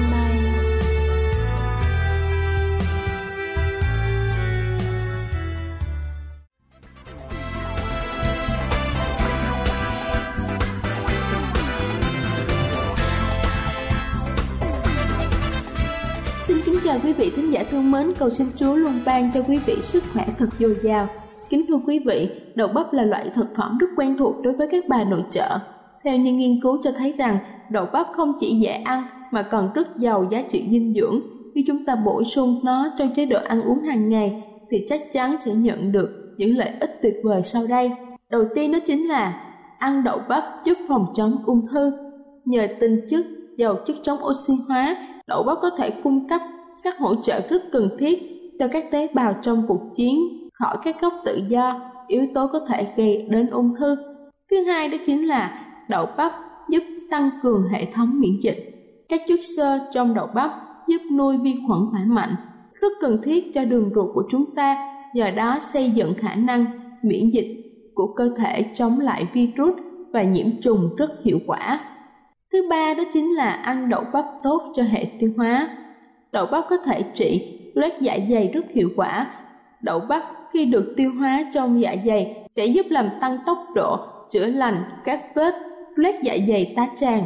nay. Chào quý vị thính giả thương mến, cầu xin Chúa luôn ban cho quý vị sức khỏe thật dồi dào. Kính thưa quý vị, đậu bắp là loại thực phẩm rất quen thuộc đối với các bà nội trợ. Theo những nghiên cứu cho thấy rằng đậu bắp không chỉ dễ ăn mà còn rất giàu giá trị dinh dưỡng. Khi chúng ta bổ sung nó trong chế độ ăn uống hàng ngày thì chắc chắn sẽ nhận được những lợi ích tuyệt vời sau đây. Đầu tiên đó chính là ăn đậu bắp giúp phòng chống ung thư. Nhờ tinh chất giàu chất chống oxy hóa, đậu bắp có thể cung cấp các hỗ trợ rất cần thiết cho các tế bào trong cuộc chiến khỏi các gốc tự do, yếu tố có thể gây đến ung thư. Thứ hai đó chính là đậu bắp giúp tăng cường hệ thống miễn dịch. Các chất xơ trong đậu bắp giúp nuôi vi khuẩn khỏe mạnh, rất cần thiết cho đường ruột của chúng ta, nhờ đó xây dựng khả năng miễn dịch của cơ thể chống lại virus và nhiễm trùng rất hiệu quả. Thứ ba đó chính là ăn đậu bắp tốt cho hệ tiêu hóa. Đậu bắp có thể trị loét dạ dày rất hiệu quả. Đậu bắp khi được tiêu hóa trong dạ dày sẽ giúp làm tăng tốc độ chữa lành các vết loét dạ dày tá tràng.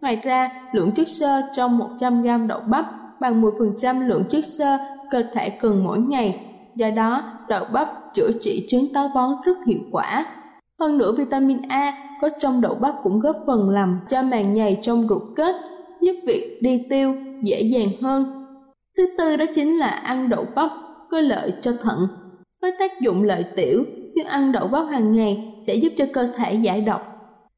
Ngoài ra, lượng chất xơ trong 100g đậu bắp bằng 10% lượng chất xơ cơ thể cần mỗi ngày. Do đó, đậu bắp chữa trị chứng táo bón rất hiệu quả. Hơn nữa, vitamin A có trong đậu bắp cũng góp phần làm cho màng nhầy trong ruột kết, giúp việc đi tiêu dễ dàng hơn. Thứ tư đó chính là ăn đậu bắp có lợi cho thận. Với tác dụng lợi tiểu, nếu ăn đậu bắp hàng ngày sẽ giúp cho cơ thể giải độc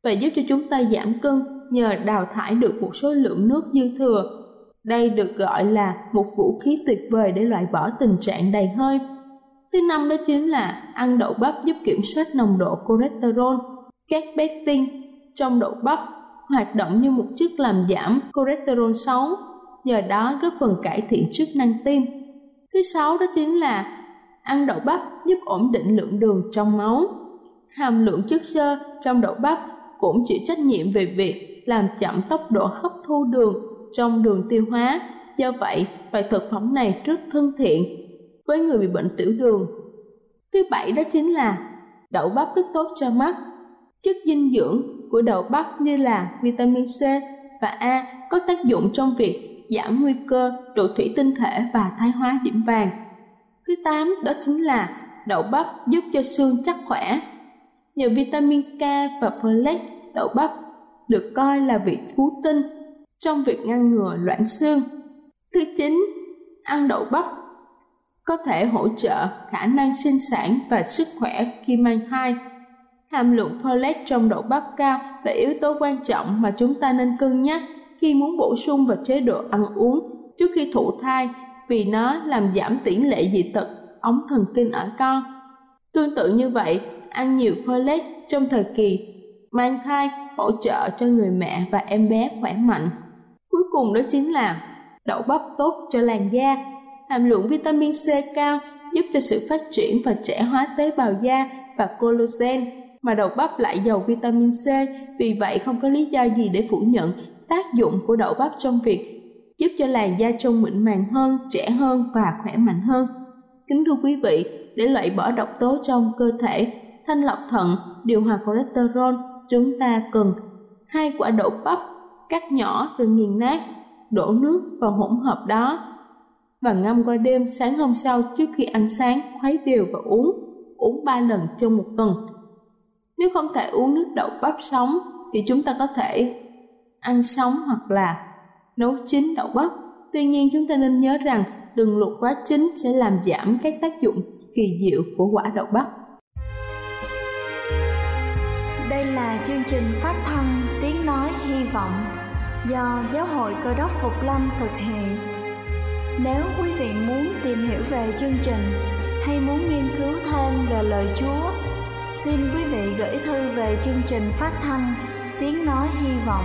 và giúp cho chúng ta giảm cân nhờ đào thải được một số lượng nước dư thừa. Đây được gọi là một vũ khí tuyệt vời để loại bỏ tình trạng đầy hơi. Thứ năm đó chính là ăn đậu bắp giúp kiểm soát nồng độ cholesterol. Các pectin trong đậu bắp hoạt động như một chất làm giảm cholesterol xấu, nhờ đó góp phần cải thiện chức năng tim. Thứ sáu đó chính là ăn đậu bắp giúp ổn định lượng đường trong máu. Hàm lượng chất xơ trong đậu bắp cũng chịu trách nhiệm về việc làm chậm tốc độ hấp thu đường trong đường tiêu hóa. Do vậy, loại thực phẩm này rất thân thiện với người bị bệnh tiểu đường. Thứ bảy đó chính là đậu bắp rất tốt cho mắt. Chất dinh dưỡng của đậu bắp như là vitamin C và A có tác dụng trong việc giảm nguy cơ đục thủy tinh thể và thoái hóa điểm vàng. Thứ 8 đó chính là đậu bắp giúp cho xương chắc khỏe. Nhờ vitamin K và folate, đậu bắp được coi là vị cứu tinh trong việc ngăn ngừa loãng xương. Thứ 9, ăn đậu bắp có thể hỗ trợ khả năng sinh sản và sức khỏe khi mang thai. Hàm lượng folate trong đậu bắp cao là yếu tố quan trọng mà chúng ta nên cân nhắc khi muốn bổ sung vào chế độ ăn uống trước khi thụ thai, vì nó làm giảm tỷ lệ dị tật ống thần kinh ở con. Tương tự như vậy, ăn nhiều folate trong thời kỳ mang thai hỗ trợ cho người mẹ và em bé khỏe mạnh. Cuối cùng đó chính là đậu bắp tốt cho làn da. Hàm lượng vitamin C cao giúp cho sự phát triển và trẻ hóa tế bào da và collagen mà đậu bắp lại giàu vitamin C, vì vậy không có lý do gì để phủ nhận tác dụng của đậu bắp trong việc giúp cho làn da trông mịn màng hơn, trẻ hơn và khỏe mạnh hơn. Kính thưa quý vị, để loại bỏ độc tố trong cơ thể, thanh lọc thận, điều hòa cholesterol, chúng ta cần 2 quả đậu bắp cắt nhỏ rồi nghiền nát, đổ nước vào hỗn hợp đó và ngâm qua đêm. Sáng hôm sau trước khi ăn sáng, khuấy đều và uống 3 lần trong một tuần. Nếu không thể uống nước đậu bắp sống thì chúng ta có thể ăn sống hoặc là nấu chín đậu bắp. Tuy nhiên, chúng ta nên nhớ rằng đừng luộc quá chín, sẽ làm giảm các tác dụng kỳ diệu của quả đậu bắp. Đây là chương trình phát thanh Tiếng Nói Hy Vọng do Giáo hội Cơ đốc Phục Lâm thực hiện. Nếu quý vị muốn tìm hiểu về chương trình hay muốn nghiên cứu thêm về lời Chúa, xin quý vị gửi thư về chương trình phát thanh Tiếng Nói Hy Vọng,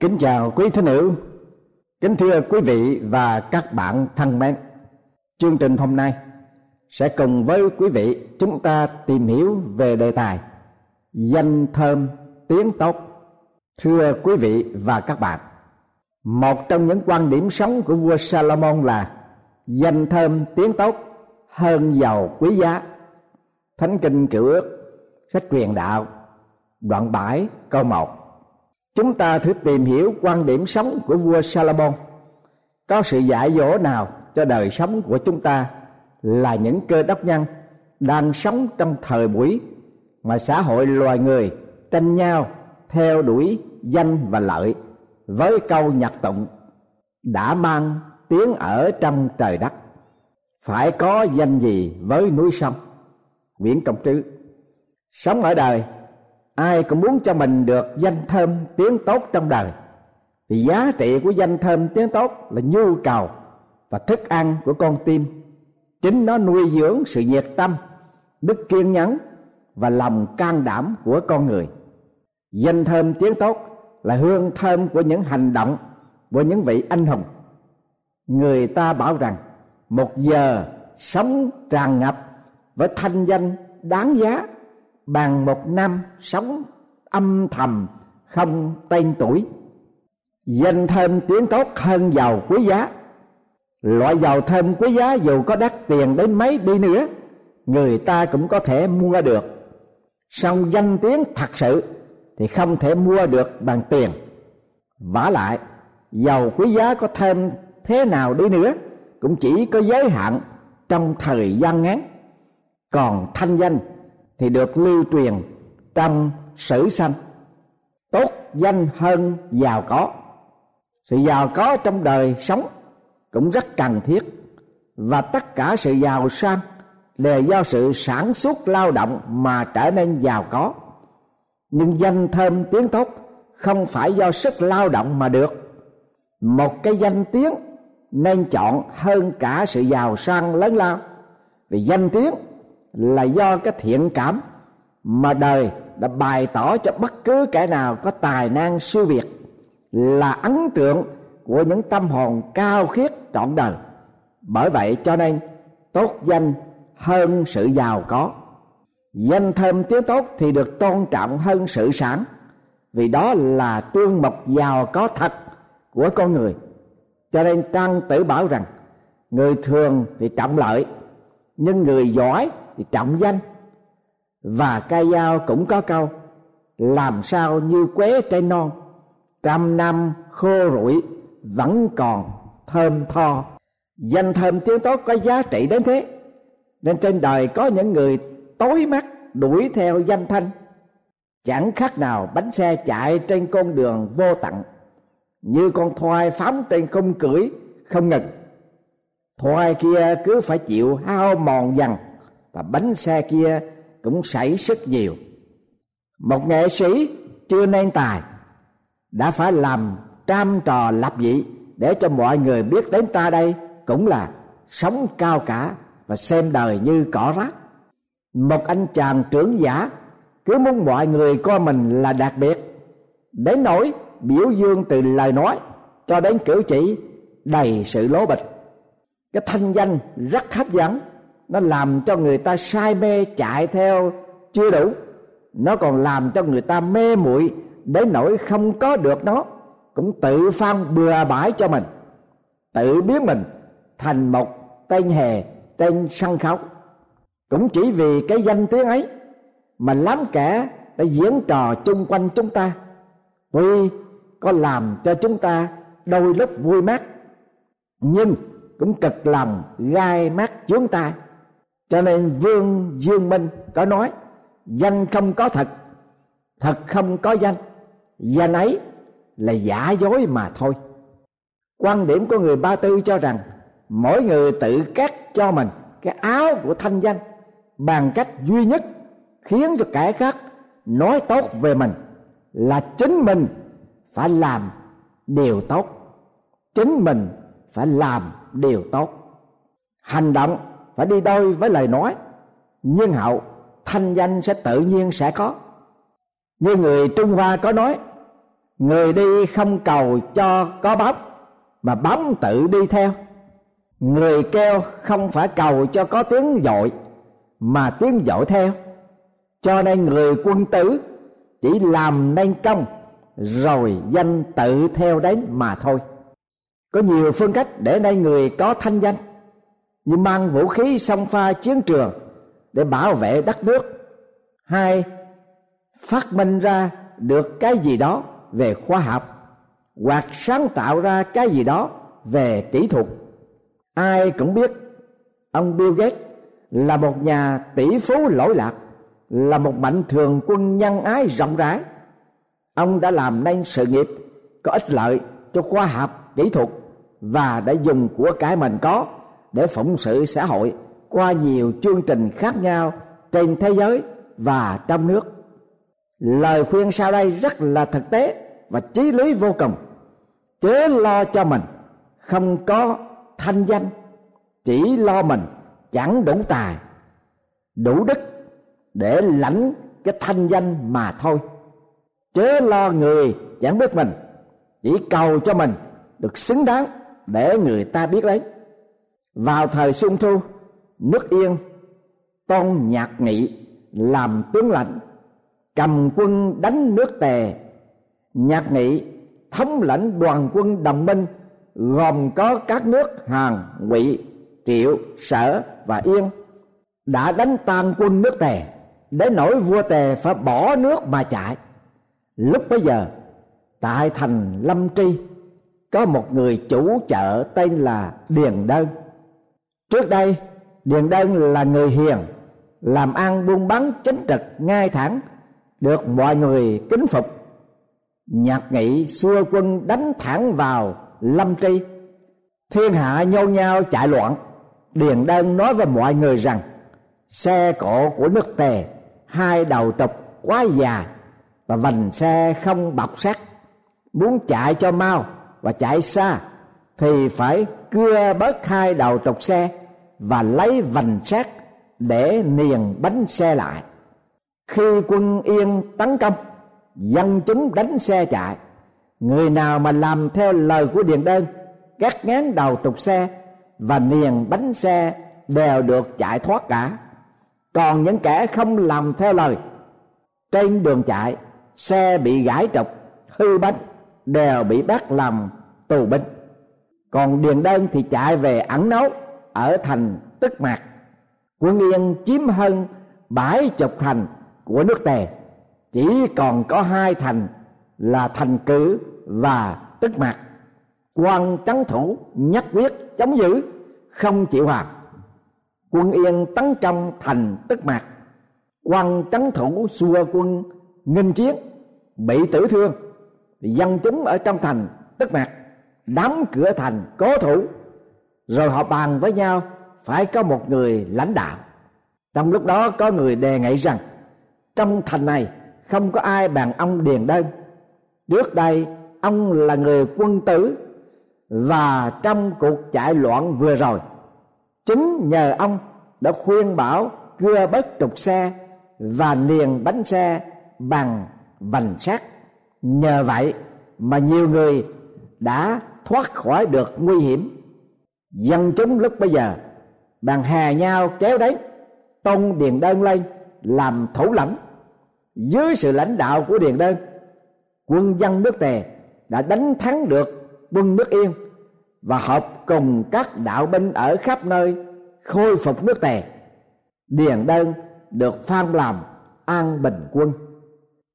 Kính chào quý thính hữu, kính thưa quý vị và các bạn thân mến. Chương trình hôm nay sẽ cùng với quý vị chúng ta tìm hiểu về đề tài danh thơm tiếng tốt. Thưa quý vị và các bạn, một trong những quan điểm sống của vua Salomon là danh thơm tiếng tốt hơn dầu quý giá. Thánh kinh Cựu Ước, sách truyền đạo đoạn 7 câu 1. Chúng ta thử tìm hiểu quan điểm sống của vua Salomon. Có sự dạy dỗ nào cho đời sống của chúng ta là những cơ đốc nhân đang sống trong thời buổi mà xã hội loài người tranh nhau theo đuổi danh và lợi với câu nhạc tụng đã mang tiếng ở trong trời đất, phải có danh gì với núi sông? Nguyễn Công Trứ. Sống ở đời, ai cũng muốn cho mình được danh thơm tiếng tốt trong đời. Vì giá trị của danh thơm tiếng tốt là nhu cầu và thức ăn của con tim. Chính nó nuôi dưỡng sự nhiệt tâm, đức kiên nhẫn và lòng can đảm của con người. Danh thơm tiếng tốt là hương thơm của những hành động của những vị anh hùng. Người ta bảo rằng một giờ sống tràn ngập với thanh danh đáng giá bằng một năm sống âm thầm không tên tuổi. Danh thơm tiếng tốt hơn dầu quý giá. Loại dầu thơm quý giá dù có đắt tiền đến mấy đi nữa, người ta cũng có thể mua được. Song danh tiếng thật sự thì không thể mua được bằng tiền. Vả lại, dầu quý giá có thơm thế nào đi nữa cũng chỉ có giới hạn trong thời gian ngắn. Còn thanh danh thì được lưu truyền trong sử sanh. Tốt danh hơn giàu có. Sự giàu có trong đời sống cũng rất cần thiết, và tất cả sự giàu sang đều do sự sản xuất lao động mà trở nên giàu có. Nhưng danh thơm tiếng tốt không phải do sức lao động mà được. Một cái danh tiếng nên chọn hơn cả sự giàu sang lớn lao, vì danh tiếng là do cái thiện cảm mà đời đã bày tỏ cho bất cứ kẻ nào có tài năng siêu việt, là ấn tượng của những tâm hồn cao khiết trọn đời. Bởi vậy cho nên tốt danh hơn sự giàu có. Danh thơm tiếng tốt thì được tôn trọng hơn sự sản, vì đó là trương mục giàu có thật của con người. Cho nên Trang Tử bảo rằng người thường thì trọng lợi, nhưng người giỏi thì trọng danh. Và Ca Dao cũng có câu: làm sao như quế trên non, trăm năm khô rủi vẫn còn thơm tho. Danh thơm tiếng tốt có giá trị đến thế, nên trên đời có những người tối mắt đuổi theo danh thanh, chẳng khác nào bánh xe chạy trên con đường vô tận, như con thoai phóng trên không cưỡi không ngừng. Thoai kia cứ phải chịu hao mòn dần, và bánh xe kia cũng sảy sức nhiều. Một nghệ sĩ chưa nên tài đã phải làm trăm trò lập dị để cho mọi người biết đến ta đây cũng là sống cao cả và xem đời như cỏ rác. Một anh chàng trưởng giả cứ muốn mọi người coi mình là đặc biệt, đến nỗi biểu dương từ lời nói cho đến cử chỉ đầy sự lố bịch. Cái thanh danh rất hấp dẫn, nó làm cho người ta say mê chạy theo chưa đủ, nó còn làm cho người ta mê muội đến nỗi không có được nó cũng tự phang bừa bãi cho mình, tự biến mình thành một tên hề tên sân khấu. Cũng chỉ vì cái danh tiếng ấy mà lắm kẻ đã diễn trò chung quanh chúng ta, tuy có làm cho chúng ta đôi lúc vui mắt nhưng cũng cực lòng gai mắt chướng tai. Cho nên Vương Dương Minh có nói: danh không có thật, thật không có danh, danh ấy là giả dối mà thôi. Quan điểm của người Ba Tư cho rằng mỗi người tự cắt cho mình cái áo của thanh danh bằng cách duy nhất khiến cho kẻ khác nói tốt về mình là chính mình phải làm điều tốt. Chính mình phải làm điều tốt. Hành động phải đi đôi với lời nói, nhưng hậu thanh danh sẽ tự nhiên sẽ có. Như người Trung Hoa có nói: người đi không cầu cho có bóng, mà bóng tự đi theo. Người kêu không phải cầu cho có tiếng dội, mà tiếng dội theo. Cho nên người quân tử chỉ làm nên công, rồi danh tự theo đến mà thôi. Có nhiều phương cách để nên người có thanh danh, như mang vũ khí xông pha chiến trường để bảo vệ đất nước. Hai, phát minh ra được cái gì đó về khoa học hoặc sáng tạo ra cái gì đó về kỹ thuật. Ai cũng biết ông Bill Gates là một nhà tỷ phú lỗi lạc, là một mạnh thường quân nhân ái rộng rãi. Ông đã làm nên sự nghiệp có ích lợi cho khoa học kỹ thuật và đã dùng của cải mình có để phụng sự xã hội qua nhiều chương trình khác nhau trên thế giới và trong nước. Lời khuyên sau đây rất là thực tế và chí lý vô cùng. Chớ lo cho mình không có thanh danh, chỉ lo mình chẳng đủ tài, đủ đức để lãnh cái thanh danh mà thôi. Chớ lo người chẳng biết mình, chỉ cầu cho mình được xứng đáng để người ta biết đấy. Vào thời Xuân Thu, nước Yên, Tôn Nhạc Nghị làm tướng lãnh, cầm quân đánh nước Tề. Nhạc Nghị thống lãnh đoàn quân đồng minh gồm có các nước Hàn, Ngụy, Triệu, Sở và Yên, đã đánh tan quân nước Tề đến nỗi vua Tề phải bỏ nước mà chạy. Lúc bấy giờ, tại thành Lâm Tri có một người chủ chợ tên là Điền Đơn. Trước đây, Điền Đơn là người hiền, làm ăn buôn bán chính trực ngay thẳng, được mọi người kính phục. Nhạc Nghị xua quân đánh thẳng vào Lâm Tri, thiên hạ nhao nhao chạy loạn. Điền Đơn nói với mọi người rằng xe cộ của nước Tề hai đầu trục quá già và vành xe không bọc sắt, muốn chạy cho mau và chạy xa thì phải cưa bớt hai đầu trục xe và lấy vành sắt để niềng bánh xe lại. Khi quân Yên tấn công, dân chúng đánh xe chạy. Người nào mà làm theo lời của Điền Đơn, gắt ngán đầu trục xe và niềng bánh xe đều được chạy thoát cả. Còn những kẻ không làm theo lời, trên đường chạy xe bị gãy trục, hư bánh, đều bị bắt làm tù binh. Còn Điền Đơn thì chạy về ẩn náu ở thành Tức Mạc. Quân Yên chiếm hơn 70 thành của nước Tề, chỉ còn có 2 thành là thành Cử và Tức Mạc. Quan trấn thủ nhất quyết chống giữ, không chịu hòa. Quân Yên tấn công thành Tức Mạc, quan trấn thủ xua quân nghênh chiến, bị tử thương. Dân chúng ở trong thành Tức Mạc đóng cửa thành cố thủ, rồi họ bàn với nhau phải có một người lãnh đạo. Trong lúc đó có người đề nghị rằng trong thành này không có ai bằng ông Điền Đơn. Trước đây ông là người quân tử, và trong cuộc chạy loạn vừa rồi, chính nhờ ông đã khuyên bảo cưa bớt trục xe và niềng bánh xe bằng vành sắt. Nhờ vậy mà nhiều người đã thoát khỏi được nguy hiểm. Dân chúng lúc bây giờ bàn hà nhau kéo đến tôn Điền Đơn lên làm thủ lãnh. Dưới sự lãnh đạo của Điền Đơn, quân dân nước Tề đã đánh thắng được quân nước Yên, và họp cùng các đạo binh ở khắp nơi khôi phục nước Tề. Điền Đơn được phong làm An Bình Quân.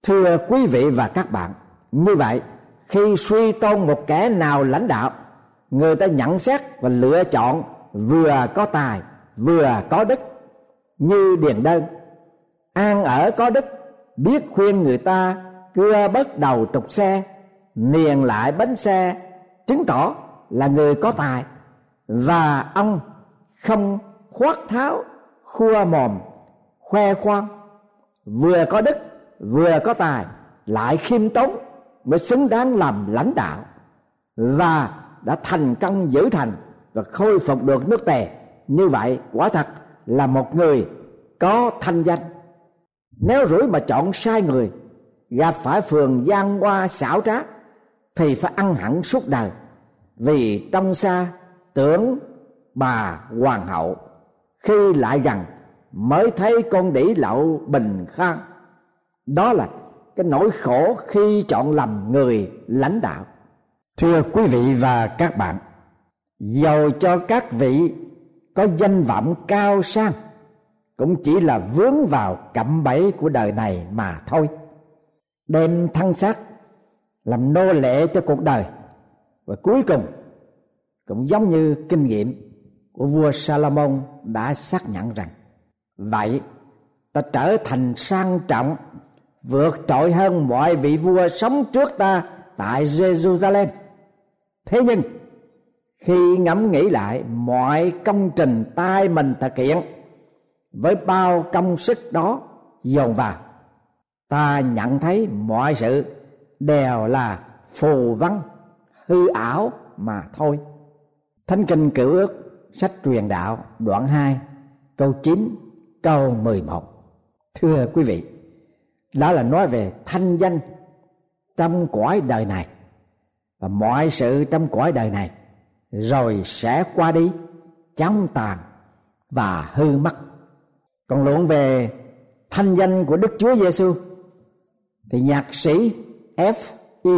Thưa quý vị và các bạn, như vậy khi suy tôn một kẻ nào lãnh đạo, người ta nhận xét và lựa chọn vừa có tài vừa có đức. Như Điền Đơn, an ở có đức, biết khuyên người ta cưa bớt đầu trục xe, niềng lại bánh xe, chứng tỏ là người có tài. Và ông không khoác tháo, khua mồm, khoe khoang, vừa có đức vừa có tài, lại khiêm tốn, mới xứng đáng làm lãnh đạo, và đã thành công giữ thành và khôi phục được nước Tề. Như vậy quả thật là một người có thanh danh. Nếu rủi mà chọn sai người, gặp phải phường gian hoa xảo trá thì phải ăn hẳn suốt đời. Vì trong xa tưởng bà hoàng hậu, khi lại gần mới thấy con đĩ lậu bình khang. Đó là cái nỗi khổ khi chọn lầm người lãnh đạo. Thưa quý vị và các bạn, dầu cho các vị có danh vọng cao sang, cũng chỉ là vướng vào cạm bẫy của đời này mà thôi. đem thân xác làm nô lệ cho cuộc đời. Và cuối cùng cũng giống như kinh nghiệm của vua Salomon đã xác nhận rằng, vậy ta trở thành sang trọng vượt trội hơn mọi vị vua sống trước ta tại Jerusalem. Thế nhưng khi ngẫm nghĩ lại mọi công trình tay mình thực hiện, với bao công sức đó dồn vào, ta nhận thấy mọi sự đều là phù vân, hư ảo mà thôi. Thánh kinh Cựu Ước sách truyền đạo đoạn 2 câu 9 câu 11. Thưa quý vị, đó là nói về thanh danh trong cõi đời này, và mọi sự trong cõi đời này rồi sẽ qua đi, chóng tàn và hư mất. Còn luận về thanh danh của Đức Chúa Giêsu thì nhạc sĩ F. E.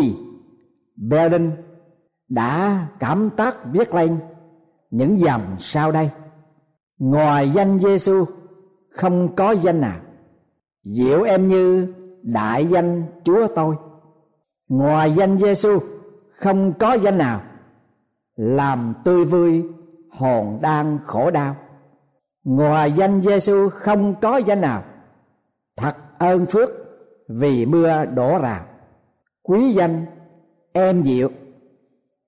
Berlin đã cảm tác viết lên những dòng sau đây: ngoài danh Giêsu không có danh nào, diệu em như đại danh Chúa tôi. Ngoài danh Giêsu không có danh nào, làm tươi vui hồn đang khổ đau. Ngoài danh Giêsu không có danh nào, thật ơn phước vì mưa đổ rào. Quý danh em diệu,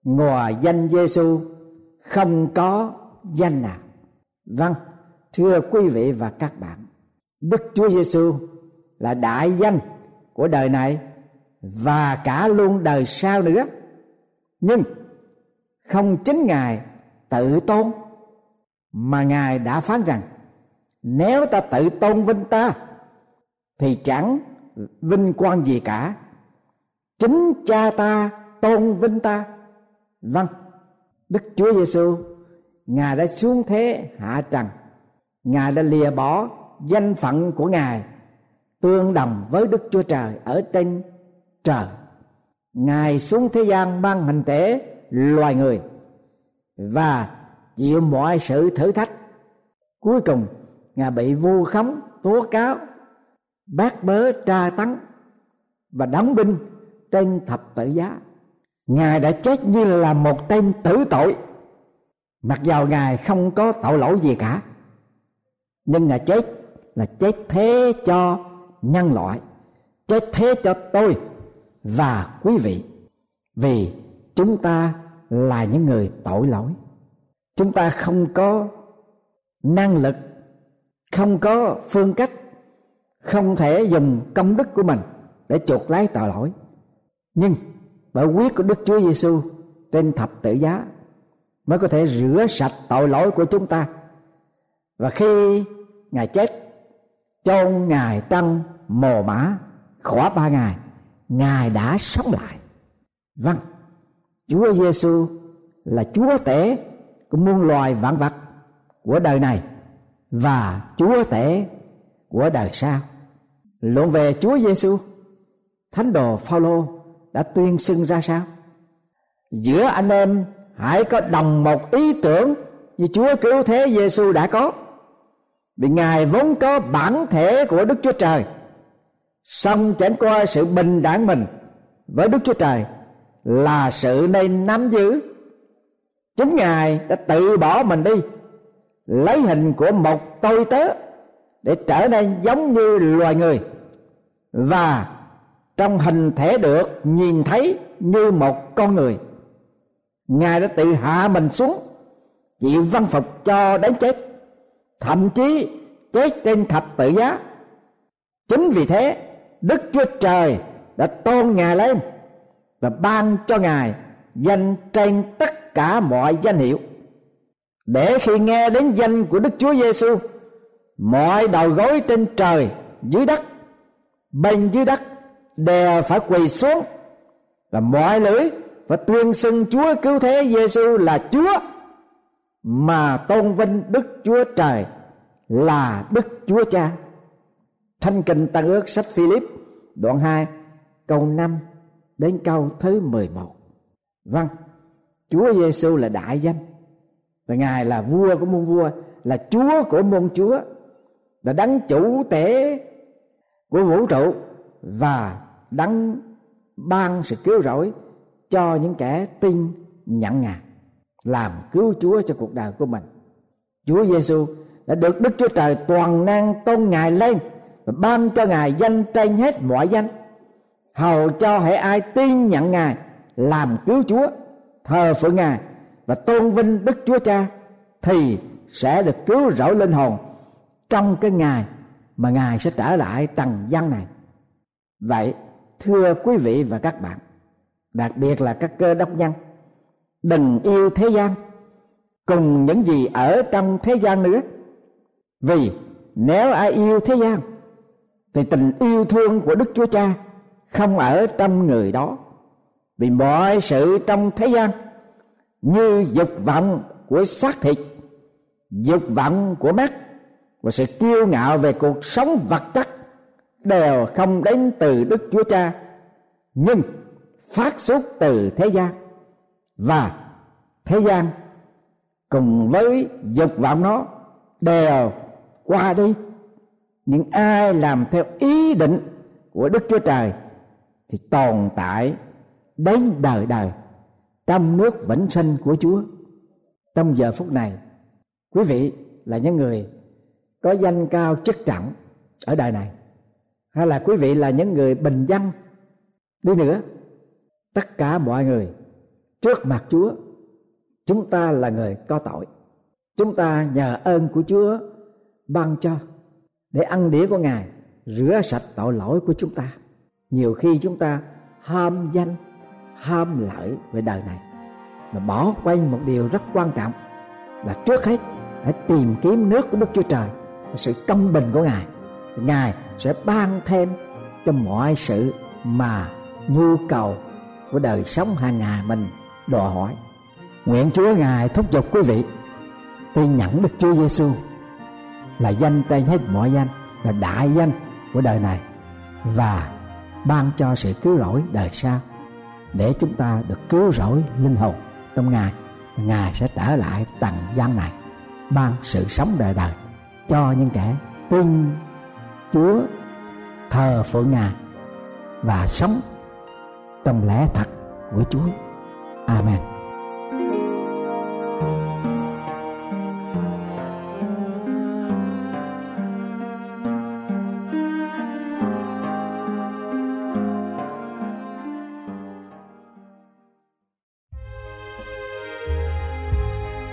ngoài danh Giêsu không có danh nào. Vâng, thưa quý vị và các bạn, Đức Chúa Giêsu là đại danh của đời này và cả luôn đời sau nữa. Nhưng không chính Ngài tự tôn, mà Ngài đã phán rằng nếu ta tự tôn vinh ta thì chẳng vinh quang gì cả, chính Cha ta tôn vinh ta. Vâng, Đức Chúa Giêsu, Ngài đã xuống thế hạ trần, Ngài đã lìa bỏ danh phận của Ngài tương đồng với Đức Chúa Trời ở trên trời. Ngài xuống thế gian mang hình thể loài người và chịu mọi sự thử thách. Cuối cùng Ngài bị vu khống, tố cáo, bác bớ, tra tấn và đóng đinh trên thập tự giá. Ngài đã chết như là một tên tử tội, mặc dầu Ngài không có tội lỗi gì cả, nhưng Ngài chết là chết thế cho nhân loại, chết thế cho tôi và quý vị, vì chúng ta là những người tội lỗi. Chúng ta không có năng lực, không có phương cách, không thể dùng công đức của mình để chuộc lấy tội lỗi. Nhưng bởi huyết của Đức Chúa Giêsu trên thập tự giá mới có thể rửa sạch tội lỗi của chúng ta. Và khi Ngài chết, chôn Ngài trong mồ mả, khỏi 3 ngày Ngài đã sống lại. Vâng, Chúa Giêsu là Chúa tể của muôn loài vạn vật của đời này và Chúa tể của đời sau. Luận về Chúa Giêsu, thánh đồ Phao-lô đã tuyên xưng ra sao: giữa anh em hãy có đồng một ý tưởng như Chúa cứu thế Giêsu đã có, vì Ngài vốn có bản thể của Đức Chúa Trời, song chẳng coi sự bình đẳng mình với Đức Chúa Trời là sự nên nắm giữ. Chính Ngài đã tự bỏ mình đi, lấy hình của một tôi tớ để trở nên giống như loài người, và trong hình thể được nhìn thấy như một con người. Ngài đã tự hạ mình xuống, chịu văn phục cho đến chết, thậm chí chết trên thập tự giá. Chính vì thế Đức Chúa Trời đã tôn Ngài lên và ban cho Ngài danh trên tất cả mọi danh hiệu, để khi nghe đến danh của Đức Chúa Giêsu, mọi đầu gối trên trời, dưới đất, bên dưới đất đều phải quỳ xuống, và mọi lưỡi phải tuyên xưng Chúa cứu thế Giêsu là Chúa, mà tôn vinh Đức Chúa Trời là Đức Chúa Cha. Thánh kinh Tân Ước sách Phi-líp đoạn 2 câu 5 đến câu thứ 11. Vâng, Chúa Giêsu là đại danh, và Ngài là vua của muôn vua, là Chúa của muôn Chúa, là đấng chủ tể của vũ trụ và đấng ban sự cứu rỗi cho những kẻ tin nhận Ngài làm cứu Chúa cho cuộc đời của mình. Chúa Giêsu đã được Đức Chúa Trời toàn năng tôn Ngài lên và ban cho Ngài danh trên hết mọi danh, hầu cho hễ ai tin nhận Ngài làm cứu Chúa, thờ phượng Ngài và tôn vinh Đức Chúa Cha thì sẽ được cứu rỗi linh hồn trong cái ngày mà Ngài sẽ trở lại trần gian này. Vậy thưa quý vị và các bạn, đặc biệt là các cơ đốc nhân, đừng yêu thế gian cùng những gì ở trong thế gian nữa. Vì nếu ai yêu thế gian thì tình yêu thương của Đức Chúa Cha không ở trong người đó. Vì mọi sự trong thế gian như dục vọng của xác thịt, dục vọng của mắt và sự kiêu ngạo về cuộc sống vật chất đều không đến từ Đức Chúa Cha, nhưng phát xuất từ thế gian. Và thế gian cùng với dục vọng nó đều qua đi. Nhưng ai làm theo ý định của Đức Chúa Trời thì tồn tại đến đời đời trong nước vĩnh sinh của Chúa. Trong giờ phút này, quý vị là những người có danh cao chức trọng ở đời này, hay là quý vị là những người bình dân đi nữa, tất cả mọi người trước mặt Chúa, chúng ta là người có tội. Chúng ta nhờ ơn của Chúa ban cho để ăn đĩa của Ngài rửa sạch tội lỗi của chúng ta. Nhiều khi chúng ta ham danh, ham lợi về đời này mà bỏ quên một điều rất quan trọng, là trước hết hãy tìm kiếm nước của Đức Chúa Trời, sự công bình của Ngài. Ngài sẽ ban thêm cho mọi sự mà nhu cầu của đời sống hàng ngày mình đòi hỏi. Nguyện Chúa Ngài thúc giục quý vị tin nhận Đức Chúa Giêsu là danh trên hết mọi danh, là đại danh của đời này, và ban cho sự cứu rỗi đời sau để chúng ta được cứu rỗi linh hồn trong Ngài. Ngài sẽ trở lại trần gian này ban sự sống đời đời cho những kẻ tin Chúa, thờ phượng Ngài và sống trong lẽ thật của Chúa. Amen.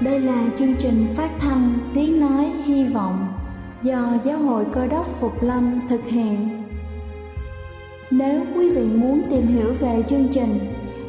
Đây là chương trình phát thanh Tiếng Nói Hy Vọng do Giáo hội Cơ đốc Phục Lâm thực hiện. Nếu quý vị muốn tìm hiểu về chương trình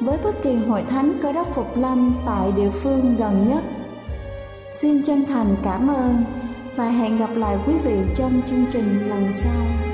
với bất kỳ hội thánh Cơ đốc Phục Lâm tại địa phương gần nhất. Xin chân thành cảm ơn và hẹn gặp lại quý vị trong chương trình lần sau.